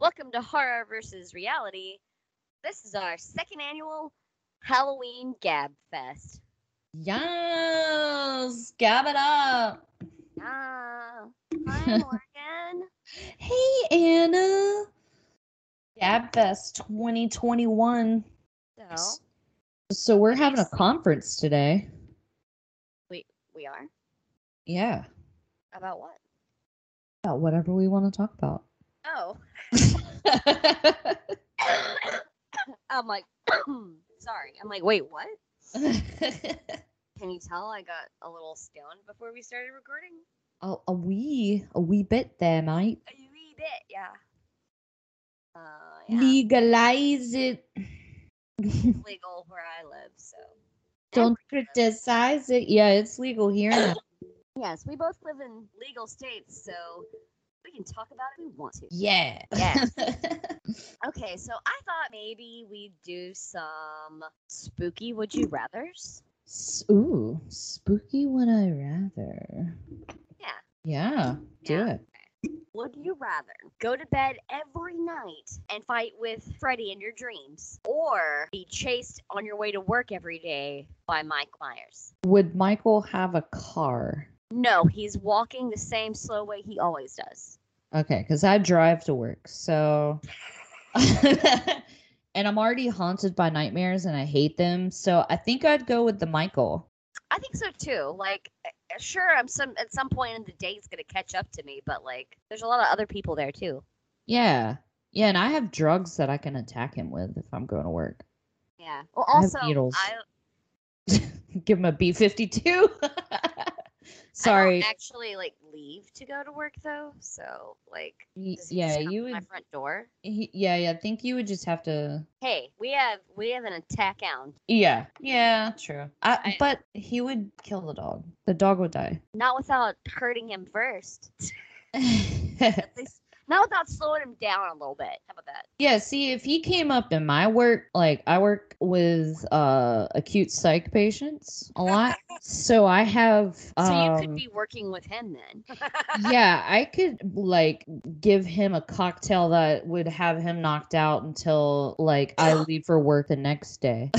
Welcome to Horror vs. Reality. This is our second annual Halloween Gab Fest. Yes! Gab it up! Hi, Morgan. Hey, Anna. Gab Fest 2021. So we're having a conference today. We are? Yeah. About what? About whatever we want to talk about. Oh. I'm like, sorry. I'm like, wait, what? Can you tell I got a little stoned before we started recording? A wee bit there, mate. A wee bit, yeah. Yeah. Legalize it. It's legal where I live, so. Don't criticize it. Yeah, it's legal here now. Yes, we both live in legal states, so we can talk about it if we want to. Yeah. Yes. Okay, so I thought maybe we'd do some spooky would you rathers. Ooh, spooky would I rather. Yeah. Yeah, do it. Okay. Would you rather go to bed every night and fight with Freddy in your dreams, or be chased on your way to work every day by Mike Myers? Would Michael have a car? No, he's walking the same slow way he always does. Okay, because I drive to work, so... And I'm already haunted by nightmares, and I hate them, so I think I'd go with the Michael. I think so, too. Like, sure, at some point in the day, it's going to catch up to me, but, like, there's a lot of other people there, too. Yeah. Yeah, and I have drugs that I can attack him with if I'm going to work. Yeah. Well, also, I give him a B-52. Sorry. I don't actually leave to go to work though, so you would, my front door. I think you would just have to. Hey, we have an attack hound. Yeah, true. But he would kill the dog. The dog would die. Not without hurting him first. At least, not without slowing him down a little bit. How about that? Yeah. See, if he came up to my work, I work with acute psych patients a lot. So I have. So you could be working with him then. Yeah, I could give him a cocktail that would have him knocked out until I leave for work the next day.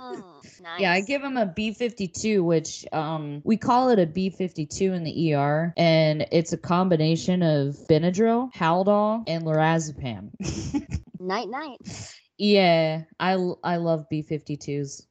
Oh, nice. Yeah, I give him a B-52, which we call it a B-52 in the ER, and it's a combination of Benadryl, Haldol, and lorazepam. Night night. Yeah, I love B-52s.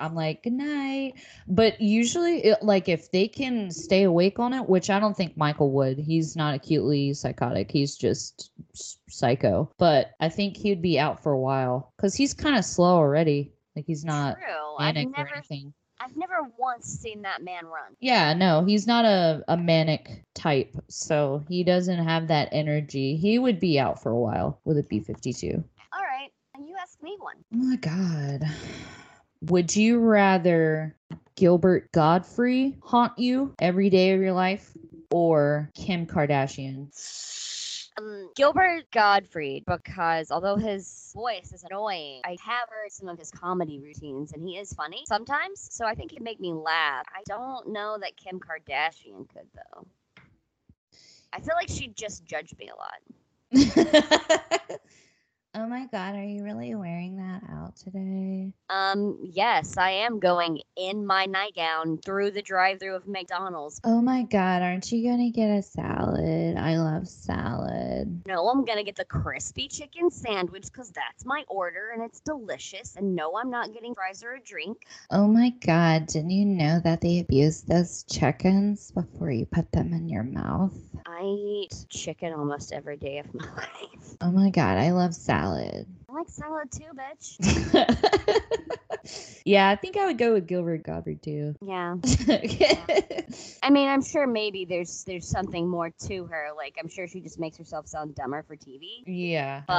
I'm like, good night. But usually, if they can stay awake on it, which I don't think Michael would. He's not acutely psychotic. He's just psycho. But I think he'd be out for a while because he's kind of slow already. He's not manic or anything. I've never once seen that man run. Yeah, no, he's not a manic type, so he doesn't have that energy. He would be out for a while with a B-52. All right, and you ask me one. Oh, my God. Would you rather Gilbert Gottfried haunt you every day of your life, or Kim Kardashian? Gilbert Gottfried, because although his voice is annoying, I have heard some of his comedy routines, and he is funny sometimes, so I think he'd make me laugh. I don't know that Kim Kardashian could, though. I feel like she'd just judge me a lot. Oh my God, are you really wearing that out today? Yes, I am going in my nightgown through the drive-thru of McDonald's. Oh my God, aren't you going to get a salad? I love salad. No, I'm going to get the crispy chicken sandwich because that's my order and it's delicious. And no, I'm not getting fries or a drink. Oh my God, didn't you know that they abuse those chickens before you put them in your mouth? I I eat chicken almost every day of my life. Oh my God, I love salad. I like salad too, bitch. Yeah, I think I would go with Gilbert Gottfried too. Yeah. Yeah. I mean, I'm sure maybe there's something more to her. Like, I'm sure she just makes herself sound dumber for TV. Yeah. But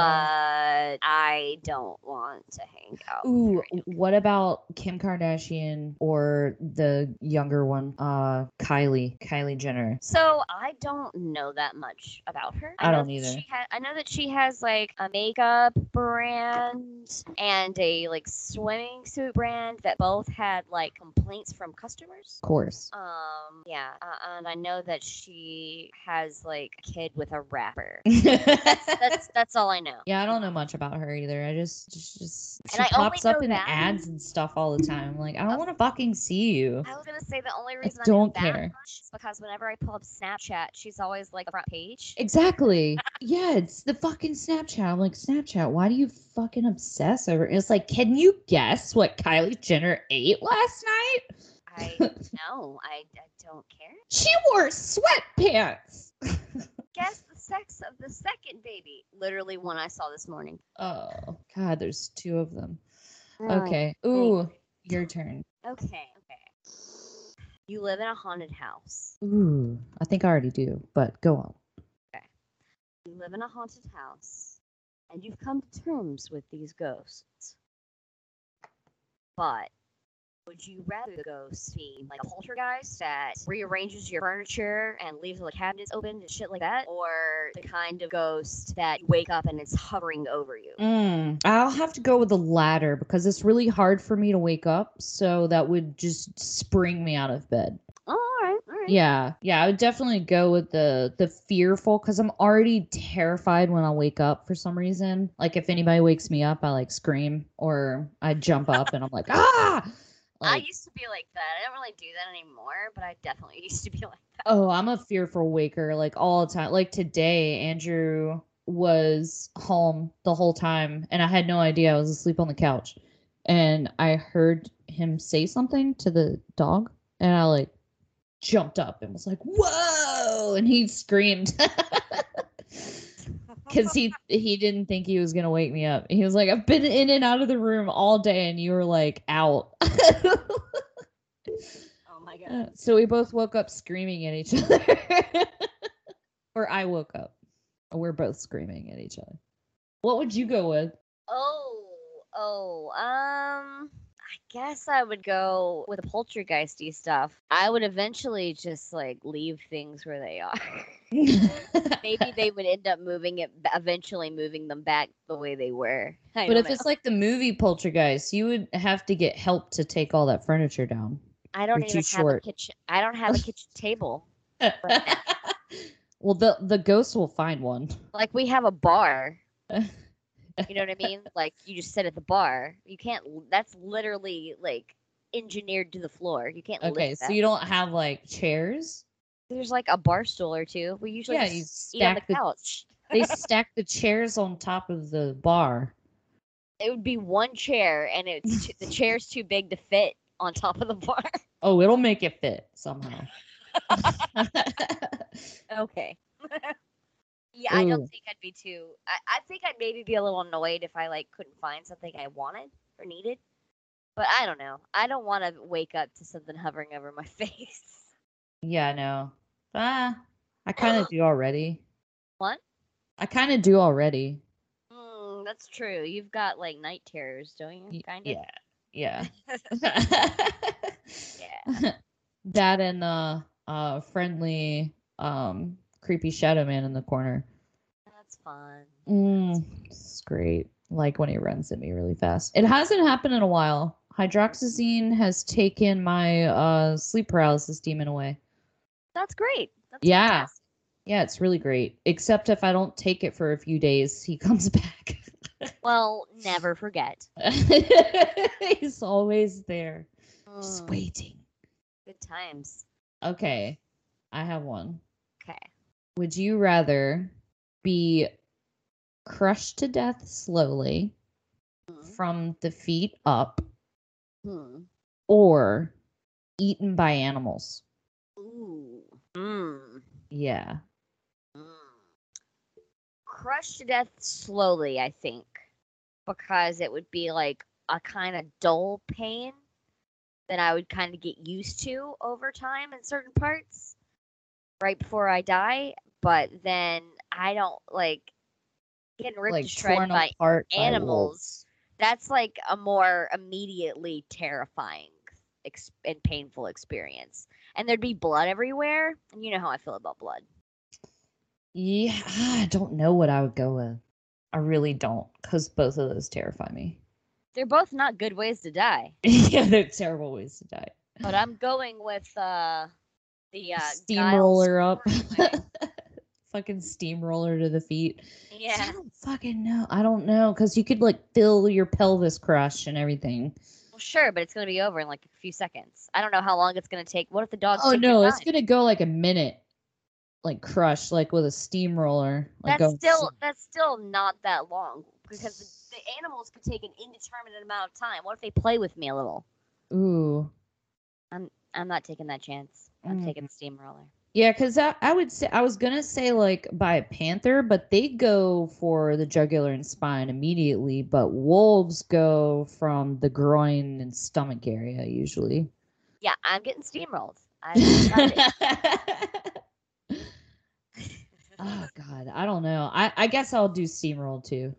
I don't want to hang out. Ooh, what about Kim Kardashian or the younger one, Kylie Jenner? So I don't know that much about her. I don't either. I know that she has like a makeup brand and a like swimming suit brand that both had like complaints from customers. Of course. Yeah. And I know that she has like a kid with a rapper. that's all I know. Yeah, I don't know much about her either. I just she pops up in ads and stuff all the time. I'm like, I don't want to fucking see you. I was gonna say the only reason I don't care is because whenever I pull up Snapchat, she's always like front page. Exactly. Yeah, it's the fucking Snapchat. I'm like, Snapchat, why do you fucking obsess over it? It's like, can you guess what Kylie Jenner ate last night? I don't care. She wore sweatpants. Guess the sex of the second baby. Literally one I saw this morning. Oh, God, there's two of them. Okay. Ooh, your turn. Okay. You live in a haunted house. Ooh, I think I already do, but go on. Okay. You live in a haunted house, and you've come to terms with these ghosts. But would you rather the ghost be like a poltergeist that rearranges your furniture and leaves the cabinets open and shit like that, or the kind of ghost that you wake up and it's hovering over you? I'll have to go with the latter because it's really hard for me to wake up, so that would just spring me out of bed. All right. Yeah, I would definitely go with the fearful because I'm already terrified when I wake up for some reason. Like if anybody wakes me up, I like scream or I jump up and I'm like, ah! Like, I used to be like that. I don't really do that anymore, but I definitely used to be like that. Oh, I'm a fearful waker, like all the time. Like today, Andrew was home the whole time, and I had no idea. I was asleep on the couch, and I heard him say something to the dog, and I like jumped up and was like, "Whoa!" and he screamed. Because he didn't think he was going to wake me up. He was like, I've been in and out of the room all day, and you were, like, out. Oh, my God. So we both woke up screaming at each other. Or I woke up. We're both screaming at each other. What would you go with? I guess I would go with the poltergeisty stuff. I would eventually just, like, leave things where they are. Maybe they would end up eventually moving them back the way they were. But if it's like the movie Poltergeist, you would have to get help to take all that furniture down. I don't even have a kitchen. I don't have a kitchen table. Well, the ghosts will find one. Like we have a bar. You know what I mean? Like you just sit at the bar. You can't. That's literally like engineered to the floor. You can't. Okay, so you don't have like chairs. There's like a bar stool or two. We usually just eat on the couch. They stack the chairs on top of the bar. It would be one chair, and the chair's too big to fit on top of the bar. Oh, it'll make it fit somehow. Okay. Yeah, ooh. I don't think I'd be too... I think I'd maybe be a little annoyed if I like couldn't find something I wanted or needed. But I don't know. I don't want to wake up to something hovering over my face. Yeah, no. I kind of do already. What? I kind of do already. That's true. You've got like night terrors, don't you? Kind of. Yeah. Yeah. That and friendly, creepy shadow man in the corner. That's fun. It's great. Like when he runs at me really fast. It hasn't happened in a while. Hydroxyzine has taken my sleep paralysis demon away. That's great. That's fantastic. Yeah, it's really great. Except if I don't take it for a few days, he comes back. Well, never forget. He's always there. Just waiting. Good times. Okay. I have one. Okay. Would you rather be crushed to death slowly from the feet up or eaten by animals? Ooh. Yeah. crushed to death slowly, I think, because it would be like a kind of dull pain that I would kind of get used to over time in certain parts right before I die. But then I don't like getting ripped to shred by animals. That's like a more immediately terrifying and painful experience. And there'd be blood everywhere. And you know how I feel about blood. Yeah, I don't know what I would go with. I really don't, because both of those terrify me. They're both not good ways to die. Yeah, they're terrible ways to die. But I'm going with the steamroller up. Fucking steamroller to the feet. Yeah. I don't fucking know. I don't know, because you could like feel your pelvis crush and everything. Well, sure, but it's going to be over in like a few seconds. I don't know how long it's going to take. What if the dog? Oh, no, it's going to go like a minute. Like crush, like with a steamroller. Like that's still not that long, because the animals could take an indeterminate amount of time. What if they play with me a little? Ooh, I'm not taking that chance. I'm taking the steamroller. Yeah, because I would say, I was gonna say like by a panther, but they go for the jugular and spine immediately. But wolves go from the groin and stomach area usually. Yeah, I'm getting steamrolled. Oh, God. I don't know. I guess I'll do steamroll, too.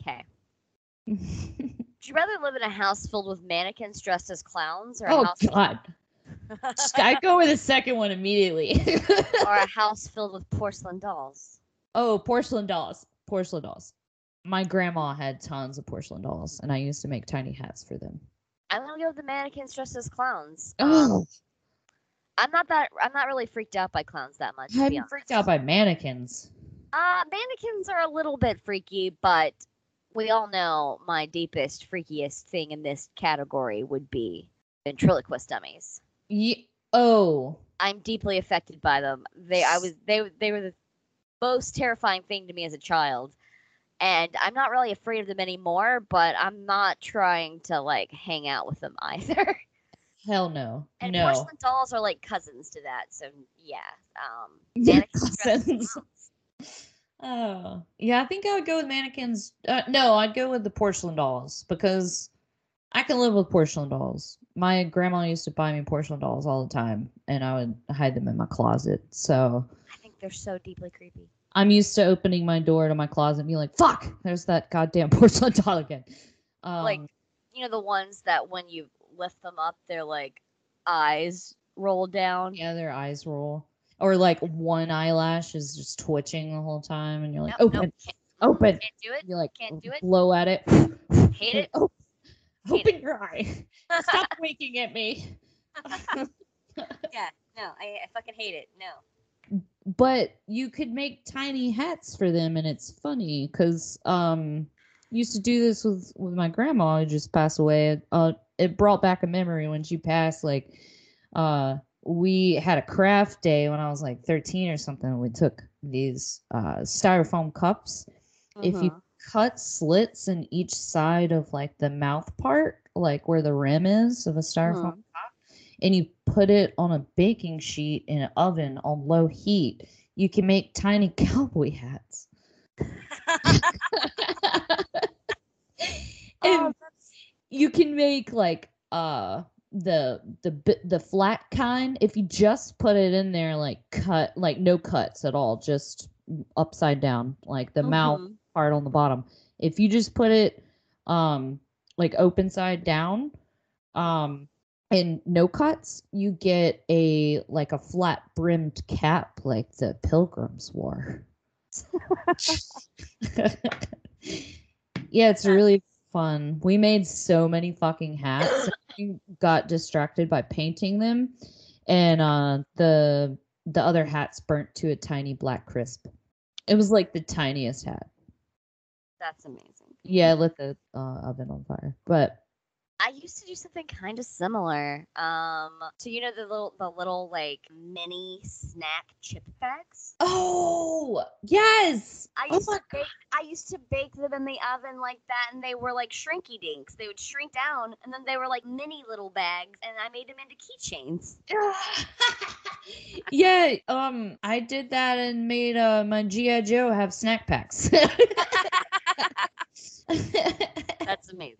Okay. Would you rather live in a house filled with mannequins dressed as clowns? Or a house God. I go with the second one immediately. Or a house filled with porcelain dolls. Oh, porcelain dolls. Porcelain dolls. My grandma had tons of porcelain dolls, and I used to make tiny hats for them. I'm going to go with the mannequins dressed as clowns. Oh, I'm not really freaked out by clowns that much. I'm freaked out by mannequins. Mannequins are a little bit freaky, but we all know my deepest, freakiest thing in this category would be ventriloquist dummies. Oh, I'm deeply affected by them. They were the most terrifying thing to me as a child, and I'm not really afraid of them anymore. But I'm not trying to like hang out with them either. Hell no. And no. Porcelain dolls are like cousins to that, so yeah. Cousins. Oh. Yeah, I think I would go with mannequins. No, I'd go with the porcelain dolls, because I can live with porcelain dolls. My grandma used to buy me porcelain dolls all the time, and I would hide them in my closet, so. I think they're so deeply creepy. I'm used to opening my door to my closet and being like, fuck, there's that goddamn porcelain doll again. Like, you know, the ones that when you lift them up, their like eyes roll down. Yeah, their eyes roll, or like one eyelash is just twitching the whole time, and you're like, open, can't do it. You like can't do it. Blow at it. Hate it. Oh, open it. Your eye. Stop winking at me. Yeah, no, I fucking hate it. No. But you could make tiny hats for them, and it's funny because used to do this with my grandma who just passed away. It brought back a memory when she passed. Like, we had a craft day when I was like 13 or something. We took these styrofoam cups. Uh-huh. If you cut slits in each side of like the mouth part, like where the rim is of a styrofoam cup, and you put it on a baking sheet in an oven on low heat, you can make tiny cowboy hats. And you can make like the flat kind if you just put it in there, like cut, like no cuts at all, just upside down, like the mouth part on the bottom. If you just put it like open side down and no cuts, you get a like a flat brimmed cap like the Pilgrims wore. Yeah, it's really fun. We made so many fucking hats. We got distracted by painting them, and the other hats burnt to a tiny black crisp. It was like the tiniest hat. That's amazing. Yeah, I lit the oven on fire. But I used to do something kind of similar. So you know the little like mini snack chip effects. Oh, yes. I used to bake them in the oven like that, and they were like shrinky dinks. They would shrink down, and then they were like mini little bags, and I made them into keychains. Yeah, I did that and made my G.I. Joe have snack packs. That's amazing.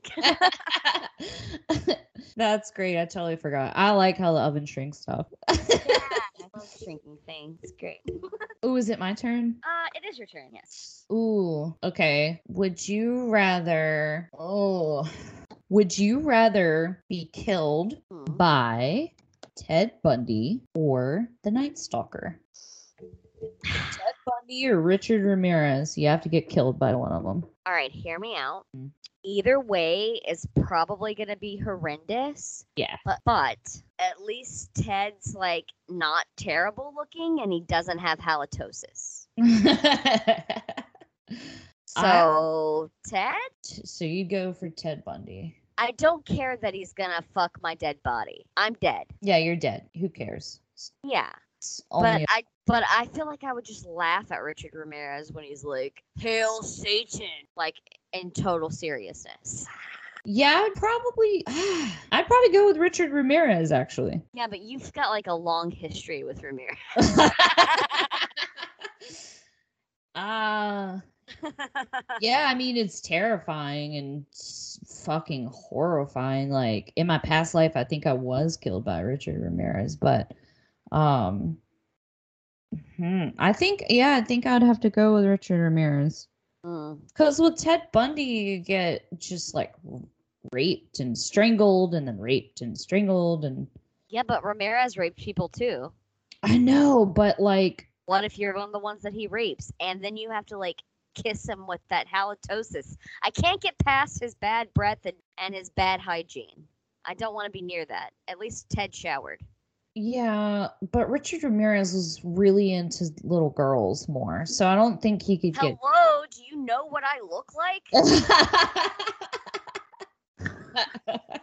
That's great. I totally forgot. I like how the oven shrinks stuff. Yeah, I love shrinking things. It's great. Oh, is it my turn? It is your turn, yes. Ooh, okay. Would you rather be killed by Ted Bundy or the Night Stalker? Ted Bundy or Richard Ramirez? You have to get killed by one of them. All right, hear me out. Either way is probably going to be horrendous. Yeah. But at least Ted's, like, not terrible looking, and he doesn't have halitosis. So, Ted? So you go for Ted Bundy. I don't care that he's going to fuck my dead body. I'm dead. Yeah, you're dead. Who cares? Yeah. But I feel like I would just laugh at Richard Ramirez when he's like, "Hail Satan!" Like, in total seriousness. Yeah, I'd probably go with Richard Ramirez, actually. Yeah, but you've got like a long history with Ramirez. Yeah, I mean, it's terrifying and fucking horrifying. Like, in my past life, I think I was killed by Richard Ramirez, but... I think I'd have to go with Richard Ramirez. Because with Ted Bundy, you get just like raped and strangled and then raped and strangled. And yeah, but Ramirez raped people too. I know, but like, what if you're one of the ones that he rapes and then you have to like kiss him with that halitosis? I can't get past his bad breath and his bad hygiene. I don't want to be near that. At least Ted showered. Yeah, but Richard Ramirez was really into little girls more, so I don't think he could get... Hello, do you know what I look like?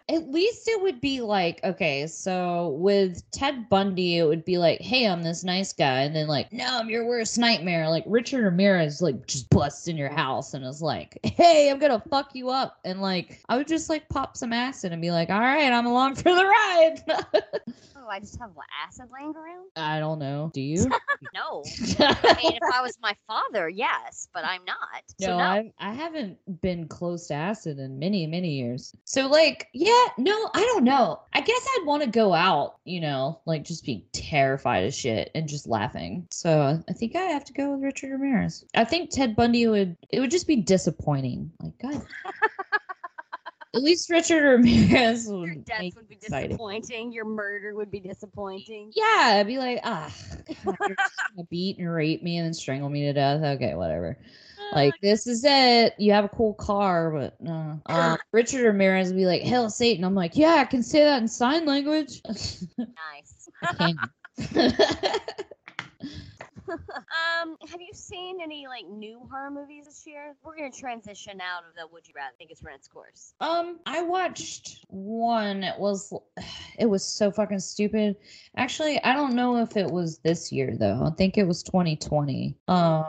At least it would be like, okay, so with Ted Bundy, it would be like, hey, I'm this nice guy, and then like, no, I'm your worst nightmare. Like, Richard Ramirez, like, just busts in your house and is like, hey, I'm gonna fuck you up. And like, I would just like pop some acid and be like, all right, I'm along for the ride. I just have acid laying around? I don't know. Do you? No. I mean, if I was my father, yes, but I'm not. No. I haven't been close to acid in many, many years. So, like, yeah, no, I don't know. I guess I'd want to go out, you know, like just being terrified of shit and just laughing. So I think I have to go with Richard Ramirez. I think Ted Bundy would just be disappointing. Like, God. At least Richard Ramirez would. Your death would be disappointing. Exciting. Your murder would be disappointing. Yeah, I'd be like, you're just gonna beat and rape me and then strangle me to death. Okay, whatever. Like, this is it. You have a cool car, but no. Richard Ramirez would be like, "Hail Satan." I'm like, yeah, I can say that in sign language. Nice. I can. Have you seen any like new horror movies this year? We're gonna transition out of the would you rather. I think it's run its course. I watched one. It was so fucking stupid. Actually, I don't know if it was this year though. I think it was 2020. I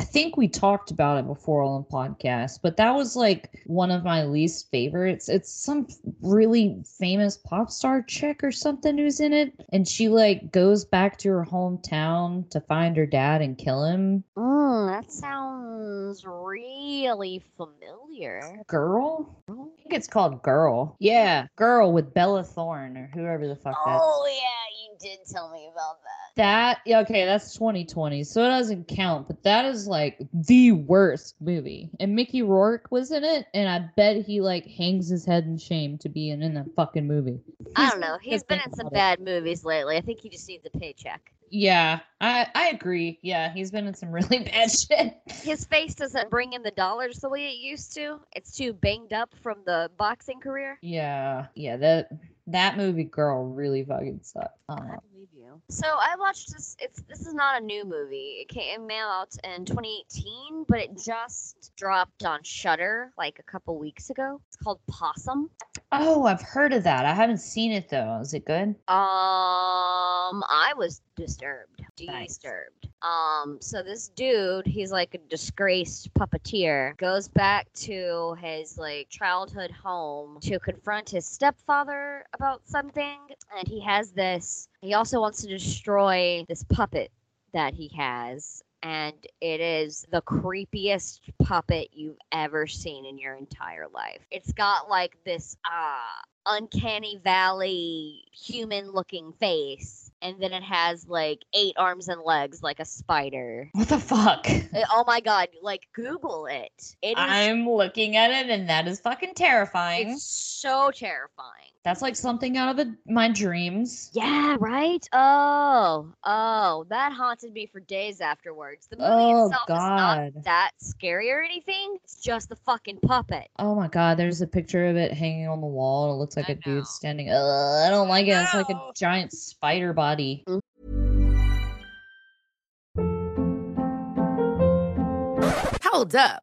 think we talked about it before on the podcast, but that was like one of my least favorites. It's some really famous pop star chick or something who's in it, and she like goes back to her hometown to find her dad and kill him. That sounds really familiar. Girl? I think it's called Girl. Yeah, Girl with Bella Thorne or whoever the fuck that is. Oh, yeah, you did tell me about that. Okay, that's 2020, so it doesn't count, but that is like the worst movie. And Mickey Rourke was in it, and I bet he like hangs his head in shame to be in that fucking movie. I don't know. He's been in some bad movies lately. I think he just needs a paycheck. Yeah, I agree. Yeah, he's been in some really bad shit. His face doesn't bring in the dollars the way it used to. It's too banged up from the boxing career. Yeah, that movie Girl really fucking sucked. I believe you. So I watched this. This is not a new movie. It came out in 2018, but it just dropped on Shudder like a couple weeks ago. It's called Possum. Oh, I've heard of that. I haven't seen it though. Is it good? I was disturbed. disturbed. So this dude, he's like a disgraced puppeteer, goes back to his like childhood home to confront his stepfather about something, and he has this, he also wants to destroy this puppet that he has, and it is the creepiest puppet you've ever seen in your entire life. It's got like this uncanny valley human-looking face, and then it has like 8 arms and legs like a spider. What the fuck? Oh my god, like Google it. It is, I'm looking at it and that is fucking terrifying. It's so terrifying. That's like something out of my dreams. Yeah, right? Oh, that haunted me for days afterwards. The movie itself is not that scary or anything. It's just the fucking puppet. Oh my god, there's a picture of it hanging on the wall and it looks like a dude standing. I don't like it. It's like a giant spider body. Hold up.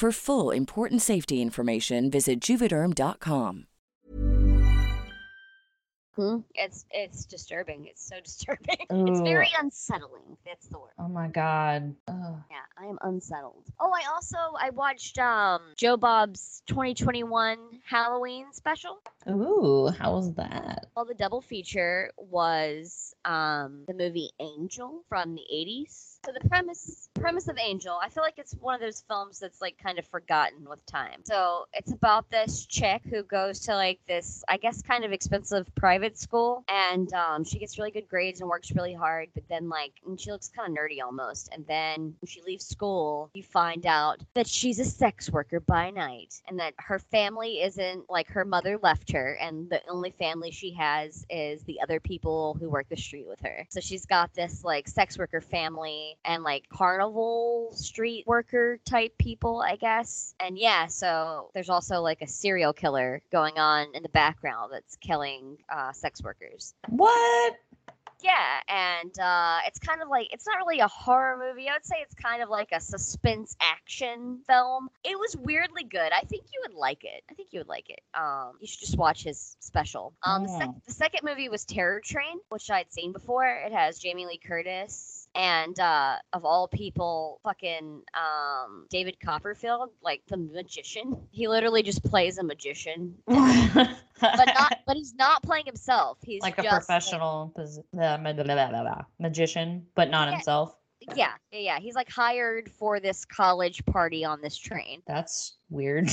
For full, important safety information, visit Juvederm.com. It's disturbing. It's so disturbing. Ooh. It's very unsettling. That's the word. Oh, my God. Ugh. Yeah, I am unsettled. Oh, I watched Joe Bob's 2021 Halloween special. Ooh, how was that? Well, the double feature was the movie Angel from the 80s. So the premise of Angel, I feel like it's one of those films that's like kind of forgotten with time. So it's about this chick who goes to like this, I guess, kind of expensive private school, and she gets really good grades and works really hard, but then she looks kind of nerdy almost. And then when she leaves school, you find out that she's a sex worker by night, and that her family isn't, like, her mother left her, and the only family she has is the other people who work the street with her. So she's got this like sex worker family and like carnival street worker type people, I guess. And yeah, so there's also like a serial killer going on in the background that's killing sex workers. What? Yeah, and it's kind of like, it's not really a horror movie. I would say it's kind of like a suspense action film. It was weirdly good. I think you would like it. You should just watch his special. The second movie was Terror Train, which I'd seen before. It has Jamie Lee Curtis. And, of all people, fucking, David Copperfield, like the magician. He literally just plays a magician, but he's not playing himself. He's like a professional magician, but not himself. Yeah. He's like hired for this college party on this train. That's weird.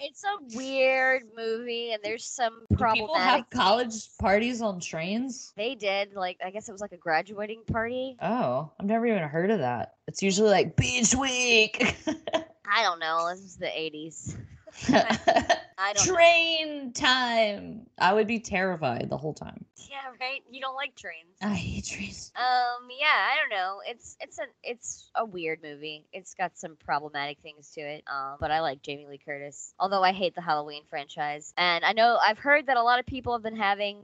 It's a weird movie, and there's some problematic. Do people have college parties on trains? They did. Like, I guess it was like a graduating party. Oh, I've never even heard of that. It's usually like beach week. I don't know. This is the 80s. I don't Train know. Time. I would be terrified the whole time. Yeah, right? You don't like trains. I hate trains. Yeah, I don't know. It's a weird movie. It's got some problematic things to it. But I like Jamie Lee Curtis. Although I hate the Halloween franchise. And I know I've heard that a lot of people have been having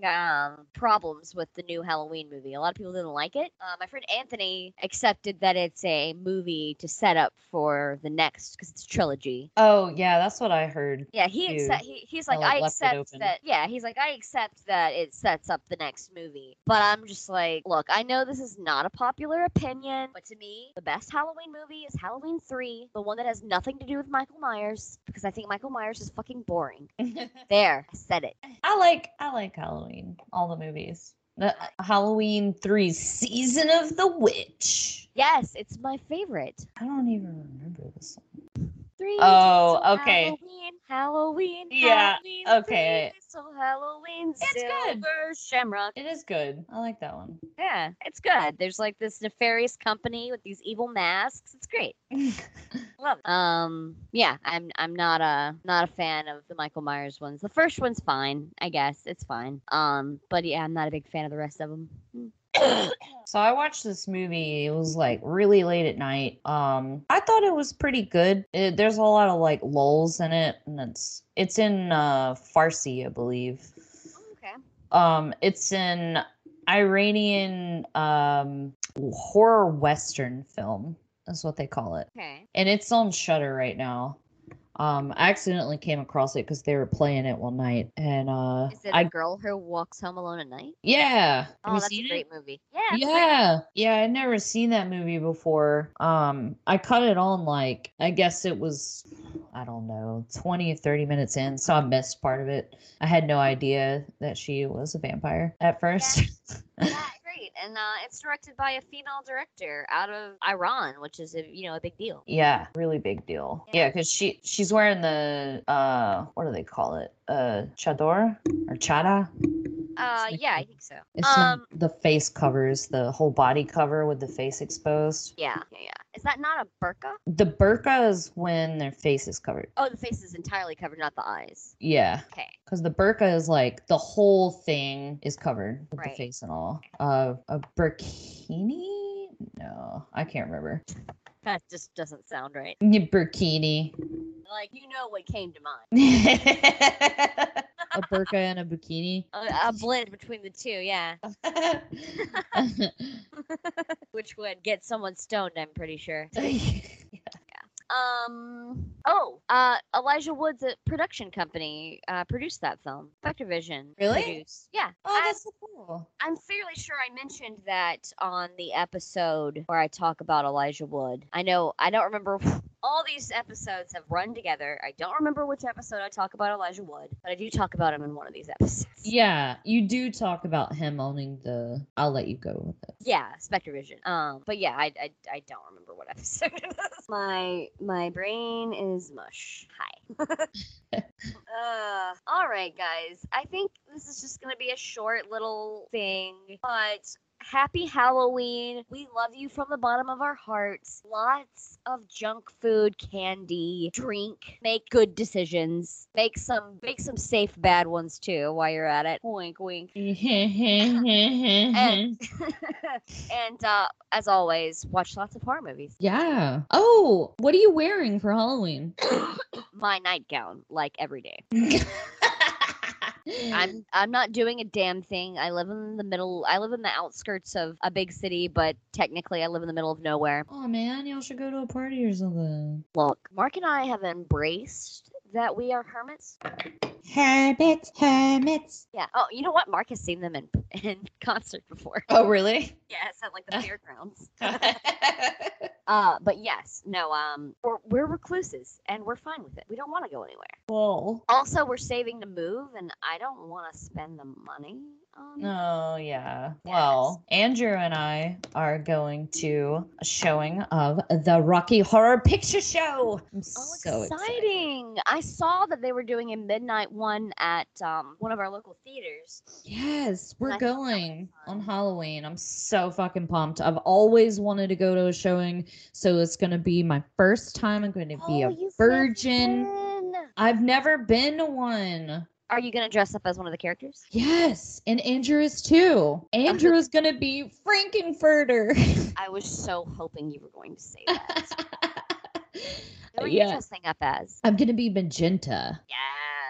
problems with the new Halloween movie. A lot of people didn't like it. My friend Anthony accepted that it's a movie to set up for the next, because it's a trilogy. Oh, yeah, that's what I heard. Yeah, he's like, I accept that. Yeah, he's like, I accept that it sets up the next movie. But I'm just like, look, I know this is not a popular opinion, but to me, the best Halloween movie is Halloween 3, the one that has nothing to do with Michael Myers, because I think Michael Myers is fucking boring. There, I said it. I like Halloween, all the movies. Halloween 3, Season of the Witch. Yes, it's my favorite. I don't even remember this one. Three oh, okay. Halloween. Yeah, Halloween, okay. So Halloween, it's Silver good. Shamrock. It is good. I like that one. Yeah, it's good. There's like this nefarious company with these evil masks. It's great. Love it. Yeah, I'm not a fan of the Michael Myers ones. The first one's fine, I guess. It's fine. But yeah, I'm not a big fan of the rest of them. So I watched this movie. It was like really late at night. I thought it was pretty good. There's a lot of like lulls in it, and it's in Farsi, I believe. Okay. It's an Iranian horror western film. That's what they call it. Okay. And it's on Shudder right now. I accidentally came across it because they were playing it one night, and is it a girl who walks home alone at night? Yeah. Oh, that's a great movie. Yeah. Yeah. Yeah. I'd never seen that movie before. I cut it on like I guess it was, I don't know, 20 or 30 minutes in, so I missed part of it. I had no idea that she was a vampire at first. Yeah. Yeah. And it's directed by a female director out of Iran, which is a big deal. Yeah, really big deal. Yeah, because she's wearing the what do they call it? Chador or chada? Yeah, I think so. It's the face covers, the whole body cover with the face exposed. Yeah. Is that not a burqa? The burqa is when their face is covered. Oh, the face is entirely covered, not the eyes. Yeah. Okay. Because the burqa is like the whole thing is covered with the face and all. A burkini? No, I can't remember. That just doesn't sound right. Your burkini. Like, you know what came to mind. A burqa and a bikini. A blend between the two, yeah. Which would get someone stoned, I'm pretty sure. Elijah Wood's production company produced that film. Spectre Vision. Really? Yeah. Oh, that's so cool. I'm fairly sure I mentioned that on the episode where I talk about Elijah Wood. I know, I don't remember. All these episodes have run together. I don't remember which episode I talk about Elijah Wood, but I do talk about him in one of these episodes. Yeah, you do talk about him owning the... I'll let you go with it. Yeah, Spectre Vision. But yeah, I don't remember what episode it was. My brain is mush. Hi. All right, guys. I think this is just going to be a short little thing, but... Happy Halloween. We love you from the bottom of our hearts. Lots of junk food, candy, drink. Make good decisions. Make some safe bad ones too while you're at it. Wink, wink. and as always, watch lots of horror movies. Yeah. Oh, what are you wearing for Halloween? My nightgown, like every day. I'm not doing a damn thing. I live in the outskirts of a big city, but technically I live in the middle of nowhere. Oh man, y'all should go to a party or something. Look, Mark and I have embraced that we are hermits. Hermits. Yeah. Oh, you know what? Mark has seen them in concert before. Oh, really? Yes, at like the fairgrounds. But yes, no. We're recluses, and we're fine with it. We don't want to go anywhere. Well. Also, we're saving to move, and I don't want to spend the money Oh, yeah. Yes. Well, Andrew and I are going to a showing of the Rocky Horror Picture Show. I'm so exciting. I saw that they were doing a midnight one at one of our local theaters. Yes, we're going on Halloween. I'm so fucking pumped. I've always wanted to go to a showing, so it's going to be my first time. I'm going to be a virgin. I've never been to one. Are you going to dress up as one of the characters? Yes. And Andrew is too. Andrew is going to be Frankenfurter. I was so hoping you were going to say that. Who are you dressing up as? I'm going to be Magenta.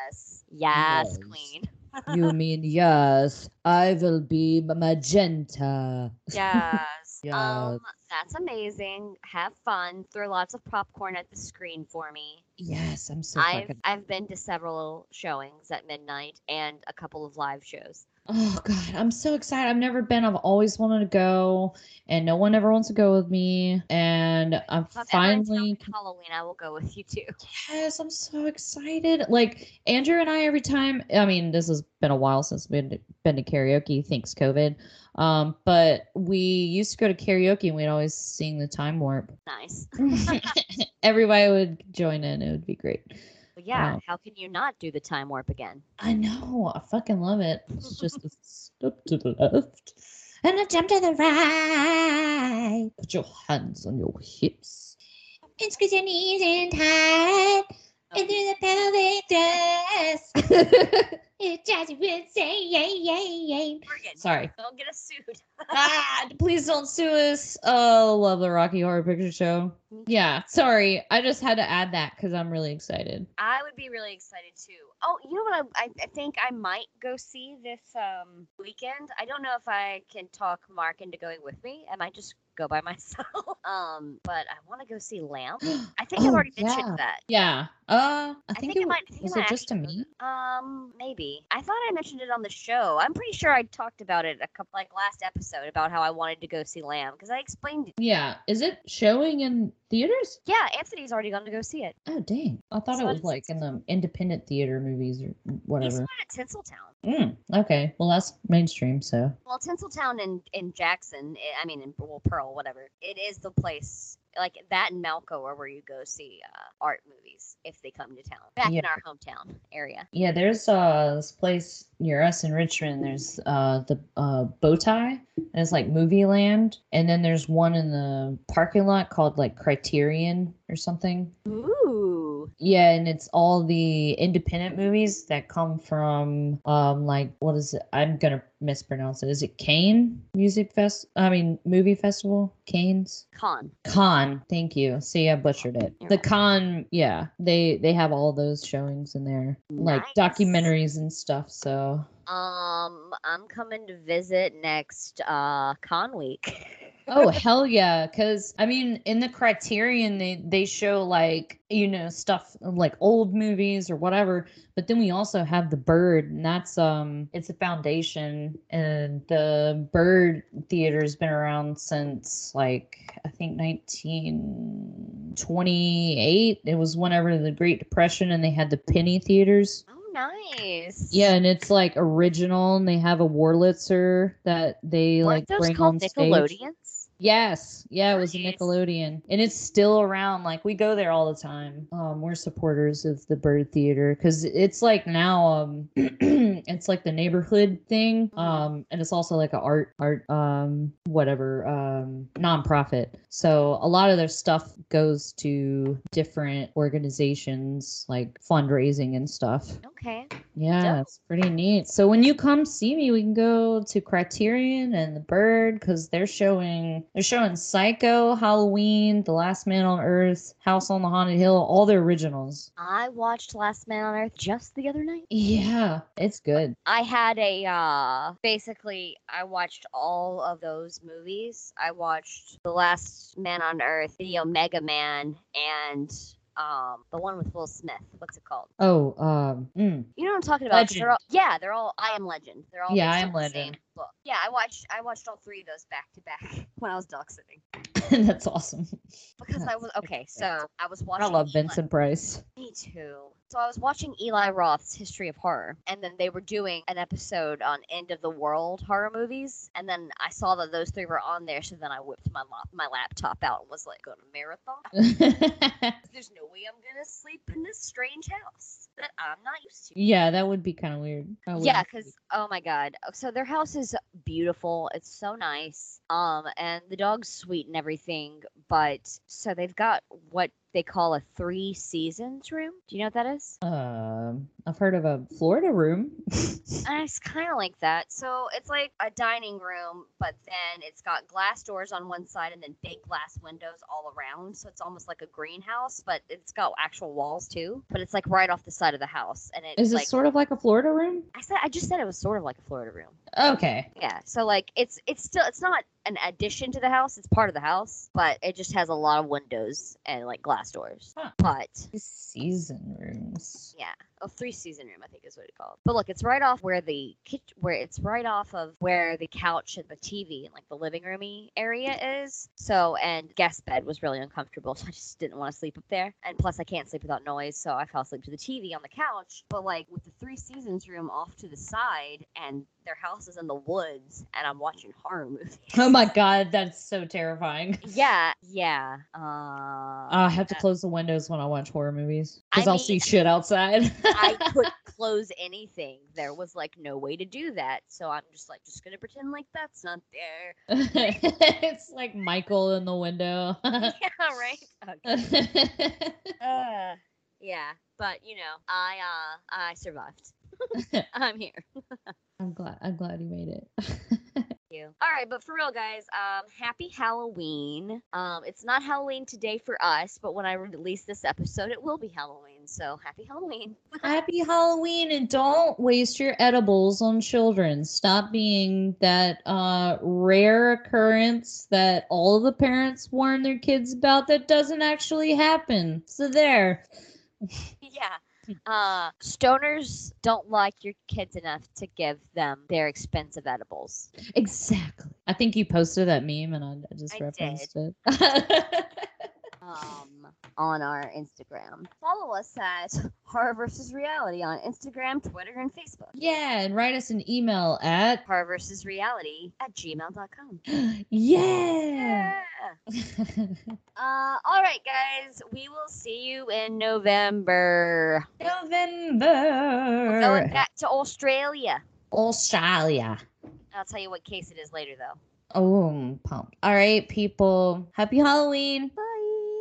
Yes. Yes, queen. You mean yes. I will be Magenta. Yes. Yes. That's amazing. Have fun. Throw lots of popcorn at the screen for me. Yes, I'm so fucking... I've been to several showings at midnight and a couple of live shows. Oh, God. I'm so excited. I've never been. I've always wanted to go, and no one ever wants to go with me, and I'm finally... Halloween, I will go with you, too. Yes, I'm so excited. Like, Andrew and I, every time... I mean, this has been a while since we've been to karaoke, thanks COVID, but we used to go to karaoke, and we'd always sing the Time Warp. Nice. Everybody would join in. It would be great. Yeah, how can you not do the Time Warp again? I know. I fucking love it. It's just a step to the left and a jump to the right. Put your hands on your hips and squeeze your knees in tight and do the pelvic thrust. It just would say yay. Sorry. Don't get us sued. Please don't sue us. Oh, love the Rocky Horror Picture Show. Yeah, sorry. I just had to add that because I'm really excited. I would be really excited too. Oh, you know what? I think I might go see this weekend. I don't know if I can talk Mark into going with me. I might just go by myself. But I want to go see Lamb. I think I've already mentioned that. Yeah. I think it might. Was it just to me? Maybe. I thought I mentioned it on the show. I'm pretty sure I talked about it last episode about how I wanted to go see Lamb because I explained it. Yeah. Is it showing in theaters? Yeah, Anthony's already gone to go see it. Oh, dang. I thought it was like in the independent theater movies or whatever. He saw it at Tinseltown. Okay. Well, that's mainstream, so. Well, Tinseltown in Jackson, in Pearl, whatever. It is the place. Like that and Malco are where you go see art movies if they come to town. Back in our hometown area. Yeah, there's this place near us in Richmond. There's the Bowtie, and it's like Movie Land. And then there's one in the parking lot called like Criterion or something. Ooh. Yeah, and it's all the independent movies that come from what is it? I'm gonna mispronounce it. Is it Cannes Movie Festival? Cannes? Cannes. Thank you. See, I butchered it. You're the right. Cannes, yeah. They have all those showings in there. Nice. Like documentaries and stuff, so. I'm coming to visit next Cannes week. Oh, hell yeah. Because, in the Criterion, they show, stuff like old movies or whatever. But then we also have The Bird, and that's, it's a foundation. And The Bird Theater's been around since, I think 1928. It was whenever the Great Depression, and they had the penny theaters. Nice. Yeah, and it's original, and they have a Wurlitzer that they bring on stage. Nickelodeons? Yes. Yeah, it was a Nickelodeon, and it's still around. We go there all the time. We're supporters of the Bird Theater because it's now it's the neighborhood thing. And it's also an art nonprofit. So a lot of their stuff goes to different organizations like fundraising and stuff. Okay. Yeah, dope. It's pretty neat. So when you come see me, we can go to Criterion and the Bird because they're showing Psycho, Halloween, The Last Man on Earth, House on the Haunted Hill, all the originals. I watched Last Man on Earth just the other night. Yeah, it's good. I had I watched all of those movies. I watched The Last Man on Earth, The Omega Man, and... the one with Will Smith. What's it called? You know what I'm talking about. They're all I Am Legend. They're all I Am Legend. book. Yeah, I watched all three of those back to back when I was dog sitting. That's awesome. Because I was okay, so I was watching. I love Vincent Price. Me too. So I was watching Eli Roth's History of Horror, and then they were doing an episode on end of the world horror movies, and then I saw that those three were on there, so then I whipped my laptop out and was like, "Go to marathon." There's no way I'm gonna sleep in this strange house that I'm not used to. Yeah, that would be kind of weird. Yeah, because oh my god, so their house is beautiful. It's so nice. And the dog's sweet and everything. Thing, but so they've got what they call a 3 seasons room. Do you know what that is? I've heard of a Florida room. And it's kind of like that. So it's like a dining room, but then it's got glass doors on one side and then big glass windows all around. So it's almost like a greenhouse, but it's got actual walls too. But it's like right off the side of the house. And it's is it sort of like a Florida room? I just said it was sort of like a Florida room. Okay. Yeah. So like it's not an addition to the house. It's part of the house, but it just has a lot of windows and like glass doors. Huh. But 3 season rooms. Yeah. A 3 season room, I think is what it's called. But look, it's right off where the kitchen, where it's right off of where the couch and the TV and like the living roomy area is. So, and guest bed was really uncomfortable, so I just didn't want to sleep up there. And plus I can't sleep without noise, so I fell asleep to the TV on the couch. But like with the 3 seasons room off to the side, and their house is in the woods, and I'm watching horror movies. Oh my god, that's so terrifying. Yeah, yeah. I have to close the windows when I watch horror movies because I'll see shit outside. I could close anything. There was like no way to do that. So I'm just going to pretend like that's not there. It's like Michael in the window. Yeah, right? Okay. Yeah, but you know, I survived. I'm here. I'm glad you made it. You. All right, but for real, guys, happy Halloween. It's not Halloween today for us, but when I release this episode, it will be Halloween. So happy Halloween. Happy Halloween, and don't waste your edibles on children. Stop being that rare occurrence that all of the parents warn their kids about that doesn't actually happen. So there. Yeah. Stoners don't like your kids enough to give them their expensive edibles. Exactly. I think you posted that meme and I just referenced it. On our Instagram. Follow us at Horror vs. Reality on Instagram, Twitter, and Facebook. Yeah, and write us an email at horrorvsreality@gmail.com. Yeah! All right, guys. We will see you in November. We're going back to Australia. I'll tell you what case it is later, though. Oh, pumped. All right, people. Happy Halloween. Bye.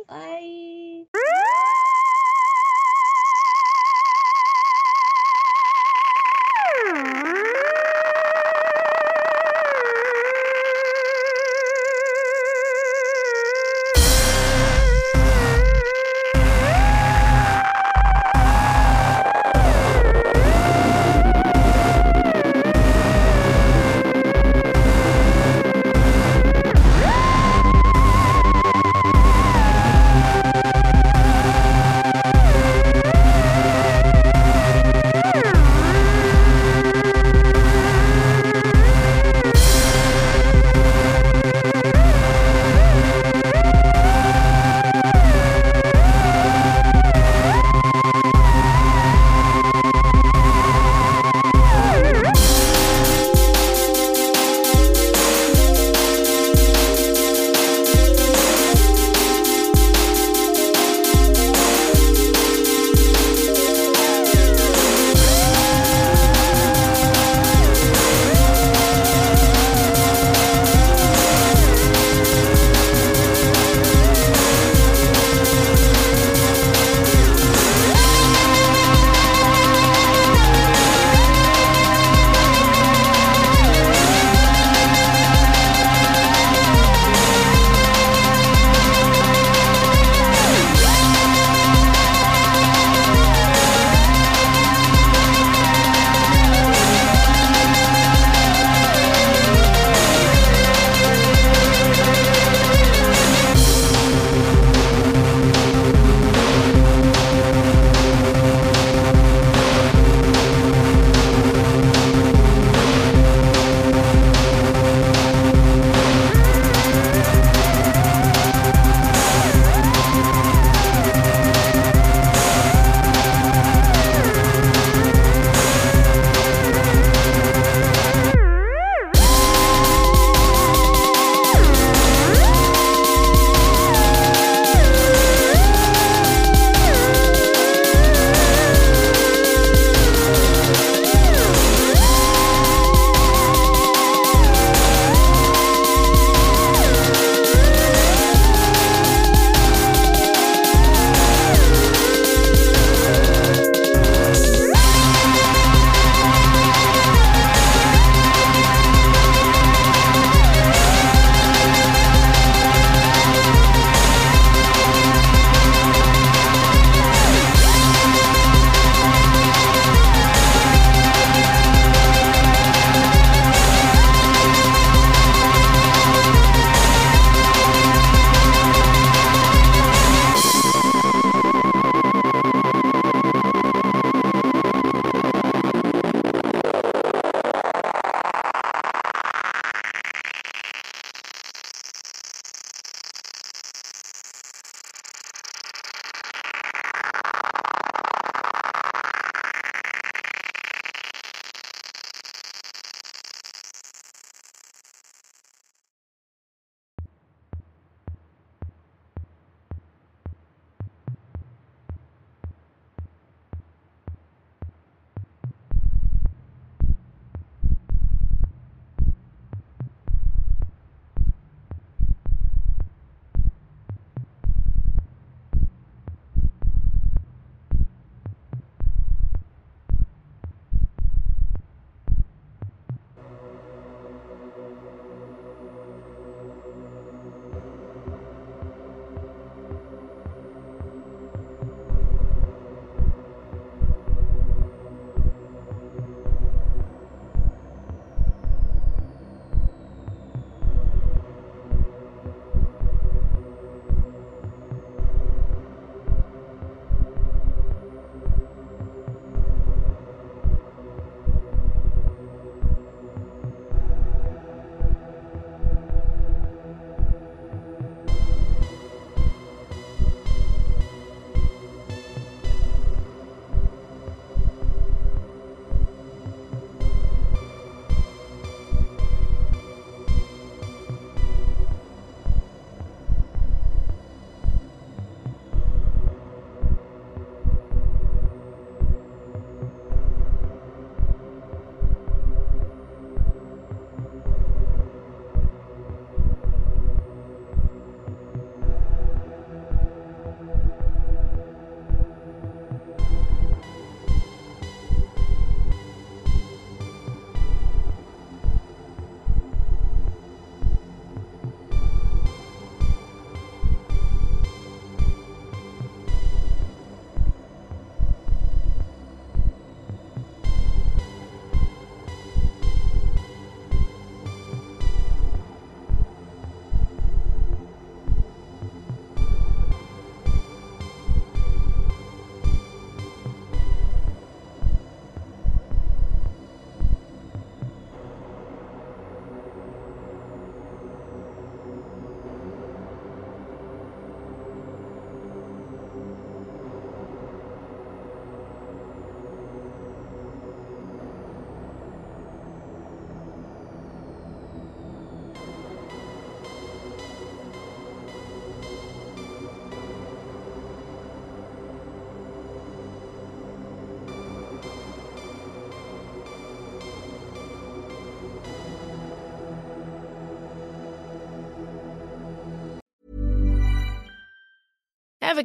Bye. Ever